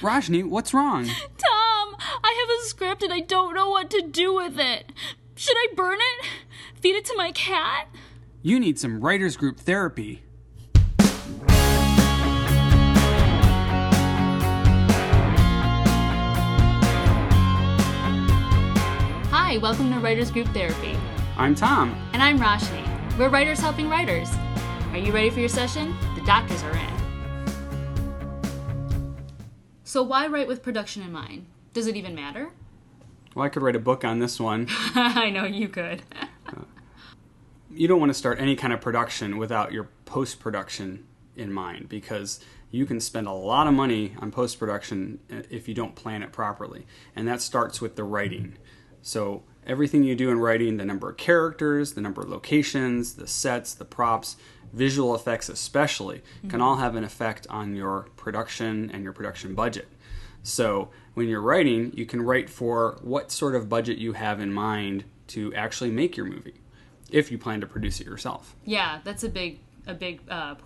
Rajni, what's wrong? Tom, I have a script and I don't know what to do with it. Should I burn it? Feed it to my cat? You need some writer's group therapy. Hi, welcome to Writers Group Therapy. I'm Tom. And I'm Rajni. We're writers helping writers. Are you ready for your session? The doctors are in. So why write with production in mind? Does it even matter? Well, I could write a book on this one. I know you could. You don't want to start any kind of production without your post-production in mind, because you can spend a lot of money on post-production if you don't plan it properly. And that starts with the writing. So everything you do in writing, the number of characters, the number of locations, the sets, the props, visual effects especially, can all have an effect on your production and your production budget. So when you're writing, you can write for what sort of budget you have in mind to actually make your movie, if you plan to produce it yourself. Yeah, that's a big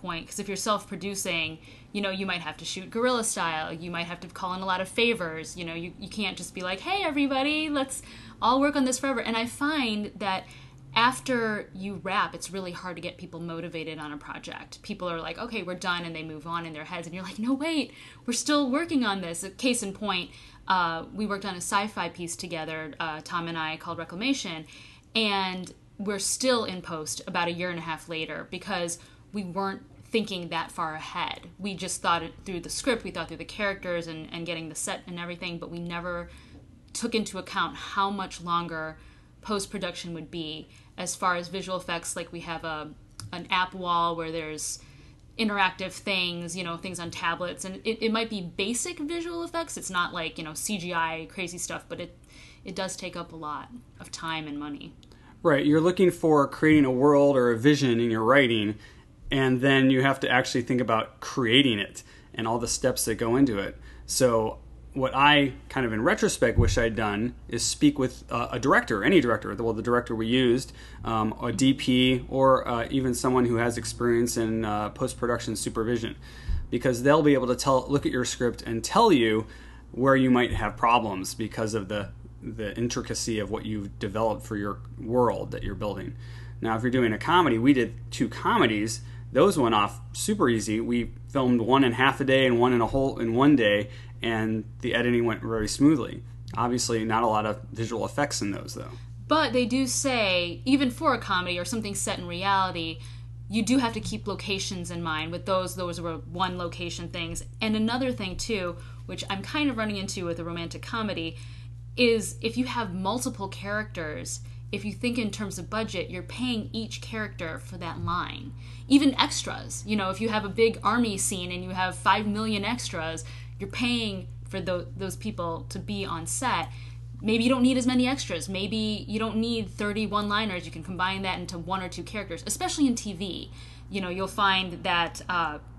point, because if you're self-producing, you know, you might have to shoot guerrilla style, you might have to call in a lot of favors, you know, you can't just be like, hey everybody, let's all work on this forever. And I find that after you wrap, it's really hard to get people motivated on a project. People are like, okay, we're done, and they move on in their heads, and you're like, no, wait, we're still working on this. Case in point, we worked on a sci-fi piece together, Tom and I, called Reclamation, and we're still in post about a year and a half later because we weren't thinking that far ahead. We just thought it through the script, we thought through the characters and getting the set and everything, but we never took into account how much longer post-production would be as far as visual effects. Like, we have an app wall where there's interactive things, you know, things on tablets, and it might be basic visual effects. It's not like, you know, CGI crazy stuff, but it does take up a lot of time and money. Right, you're looking for creating a world or a vision in your writing, and then you have to actually think about creating it and all the steps that go into it. So what I kind of in retrospect wish I'd done is speak with a director, any director, well, the director we used, a DP, or even someone who has experience in post-production supervision, because they'll be able to look at your script and tell you where you might have problems because of the intricacy of what you've developed for your world that you're building. Now, if you're doing a comedy, we did 2 comedies. Those went off super easy. We filmed one in half a day and one in 1 day, and the editing went very smoothly. Obviously, not a lot of visual effects in those, though. But they do say, even for a comedy or something set in reality, you do have to keep locations in mind. With those were one location things. And another thing, too, which I'm kind of running into with a romantic comedy, is if you have multiple characters, if you think in terms of budget, you're paying each character for that line. Even extras. You know, if you have a big army scene and you have 5 million extras, you're paying for those people to be on set. Maybe you don't need as many extras. Maybe you don't need 30 one-liners. You can combine that into 1 or 2 characters, especially in TV. You know, you'll find that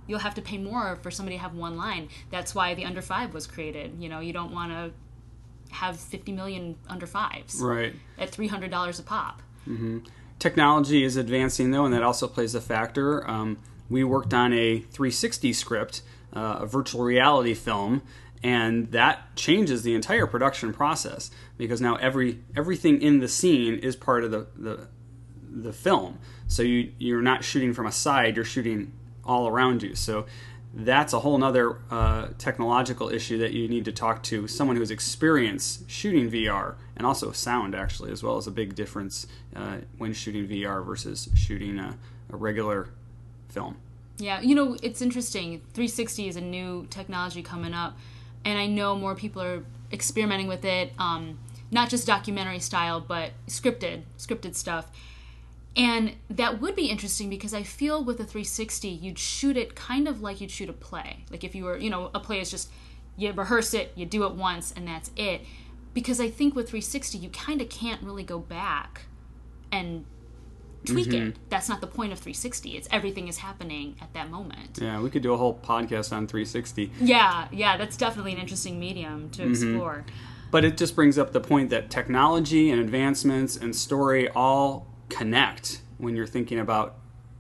you'll have to pay more for somebody to have one line. That's why the under 5 was created. You know, you don't want to have 50 million under 5s right, at $300 a pop. Mm-hmm. Technology is advancing, though, and that also plays a factor. We worked on a 360 script, a virtual reality film, and that changes the entire production process, because now everything in the scene is part of the film. So you're not shooting from a side, you're shooting all around you. So that's a whole other technological issue that you need to talk to someone who's experienced shooting VR, and also sound, actually, as well, as a big difference when shooting VR versus shooting a regular film. Yeah, you know, it's interesting. 360 is a new technology coming up, and I know more people are experimenting with it, not just documentary style, but scripted stuff. And that would be interesting, because I feel with a 360, you'd shoot it kind of like you'd shoot a play. Like, if you were, you know, a play is just, you rehearse it, you do it once, and that's it. Because I think with 360, you kind of can't really go back and tweak it. That's not the point of 360. It's everything is happening at that moment. Yeah, we could do a whole podcast on 360. Yeah, that's definitely an interesting medium to explore. But it just brings up the point that technology and advancements and story all connect when you're thinking about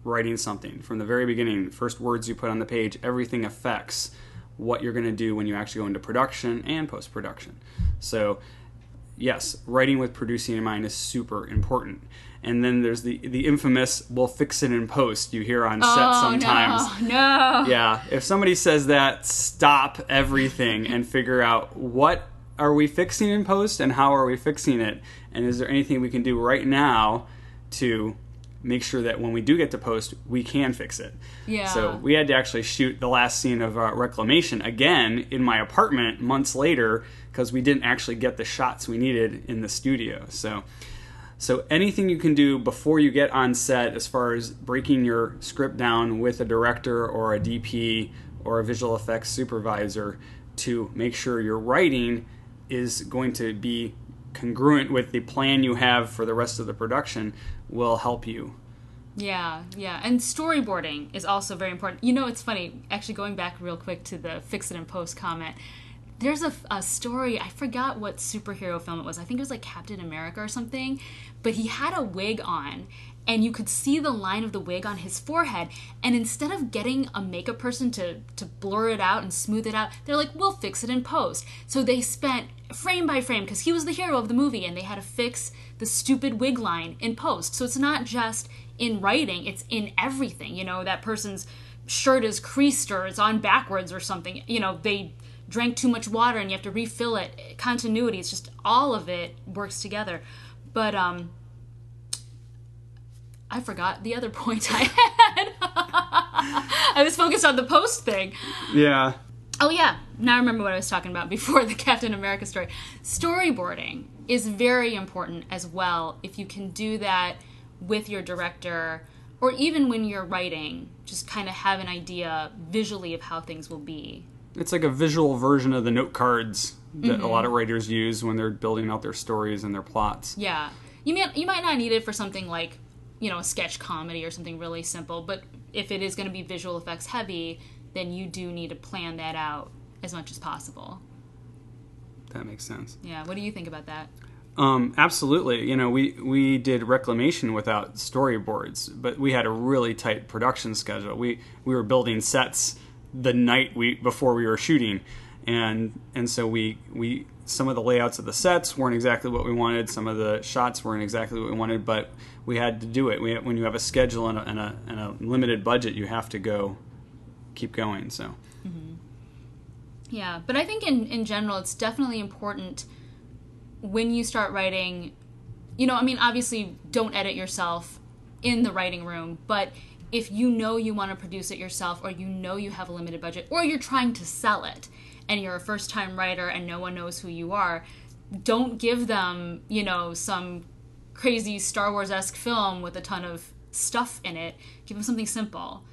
writing something from the very beginning, first words you put on the page, everything affects what you're going to do when you actually go into production and post-production. So yes, writing with producing in mind is super important. And then there's the infamous, we'll fix it in post, you hear on set sometimes. No. Yeah, if somebody says that, stop everything and figure out what are we fixing in post and how are we fixing it? And is there anything we can do right now to make sure that when we do get to post, we can fix it? Yeah. So we had to actually shoot the last scene of Reclamation again in my apartment months later because we didn't actually get the shots we needed in the studio. So anything you can do before you get on set as far as breaking your script down with a director or a DP or a visual effects supervisor to make sure your writing is going to be congruent with the plan you have for the rest of the production will help you. Yeah. And storyboarding is also very important. You know, it's funny, actually going back real quick to the fix it in post comment, there's a story, I forgot what superhero film it was. I think it was like Captain America or something, but he had a wig on and you could see the line of the wig on his forehead, and instead of getting a makeup person to blur it out and smooth it out, they're like, we'll fix it in post. So they spent frame by frame, because he was the hero of the movie, and they had to fix the stupid wig line in post. So it's not just in writing, it's in everything. You know, that person's shirt is creased or it's on backwards or something. You know, they drank too much water and you have to refill it. Continuity, it's just all of it works together. But I forgot the other point I had. I was focused on the post thing. Yeah. Oh yeah, now I remember what I was talking about before the Captain America story. Storyboarding is very important as well. If you can do that with your director, or even when you're writing, just kind of have an idea visually of how things will be. It's like a visual version of the note cards that a lot of writers use when they're building out their stories and their plots. Yeah. You might not need it for something like, you know, a sketch comedy or something really simple, but if it is going to be visual effects heavy, then you do need to plan that out as much as possible. That makes sense. Yeah. What do you think about that? Absolutely. You know, we did Reclamation without storyboards, but we had a really tight production schedule. We were building sets the night before we were shooting, and so we some of the layouts of the sets weren't exactly what we wanted, some of the shots weren't exactly what we wanted, but we had to do it. When you have a schedule and a limited budget, you have to keep going. So yeah, but I think in general it's definitely important when you start writing, you know, I mean, obviously don't edit yourself in the writing room, but if you know you want to produce it yourself, or you know you have a limited budget, or you're trying to sell it and you're a first-time writer and no one knows who you are, don't give them, you know, some crazy Star Wars-esque film with a ton of stuff in it. Give them something simple.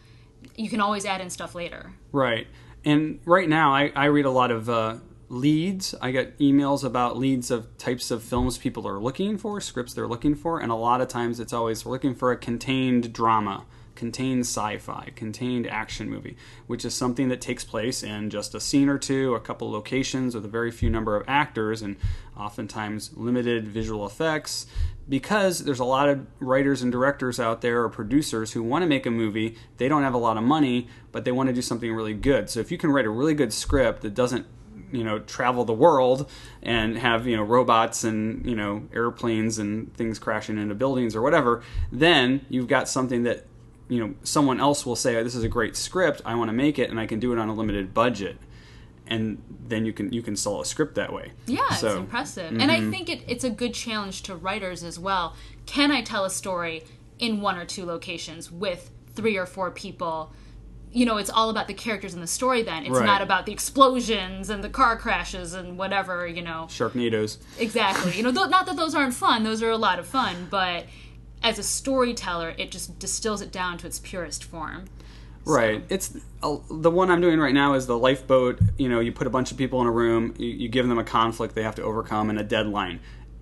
You can always add in stuff later. Right. And right now I read a lot of leads. I get emails about leads of types of films people are looking for, scripts they're looking for, and a lot of times it's always, we're looking for a contained drama, contained sci-fi, contained action movie, which is something that takes place in just a scene or two, a couple locations with a very few number of actors, and oftentimes limited visual effects, because there's a lot of writers and directors out there, or producers, who want to make a movie. They don't have a lot of money, but they want to do something really good. So if you can write a really good script that doesn't, you know, travel the world and have, you know, robots and, you know, airplanes and things crashing into buildings or whatever, then you've got something that, you know, someone else will say, oh, this is a great script, I want to make it, and I can do it on a limited budget. And then you can sell a script that way. Yeah, so, it's impressive. And I think it's a good challenge to writers as well. Can I tell a story in one or two locations with 3 or 4 people? You know, it's all about the characters in the story then. It's not about the explosions and the car crashes and whatever, you know. Sharknados. Exactly. You know, not that those aren't fun. Those are a lot of fun, but as a storyteller, it just distills it down to its purest form. Right. So. It's the one I'm doing right now is the lifeboat. You know, you put a bunch of people in a room, you give them a conflict they have to overcome and a deadline.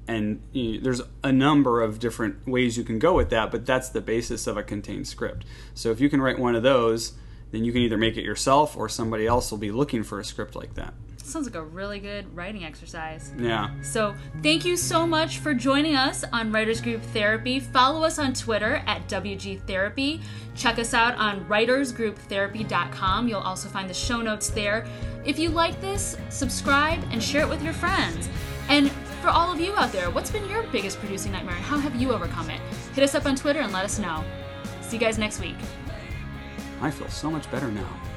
And there's a number of different ways you can go with that, but that's the basis of a contained script. So if you can write one of those, then you can either make it yourself or somebody else will be looking for a script like that. Sounds like a really good writing exercise. Yeah. So thank you so much for joining us on Writers Group Therapy. Follow us on Twitter at WG Therapy. Check us out on WritersGroupTherapy.com. You'll also find the show notes there. If you like this, subscribe and share it with your friends. And for all of you out there, what's been your biggest producing nightmare and how have you overcome it? Hit us up on Twitter and let us know. See you guys next week. I feel so much better now.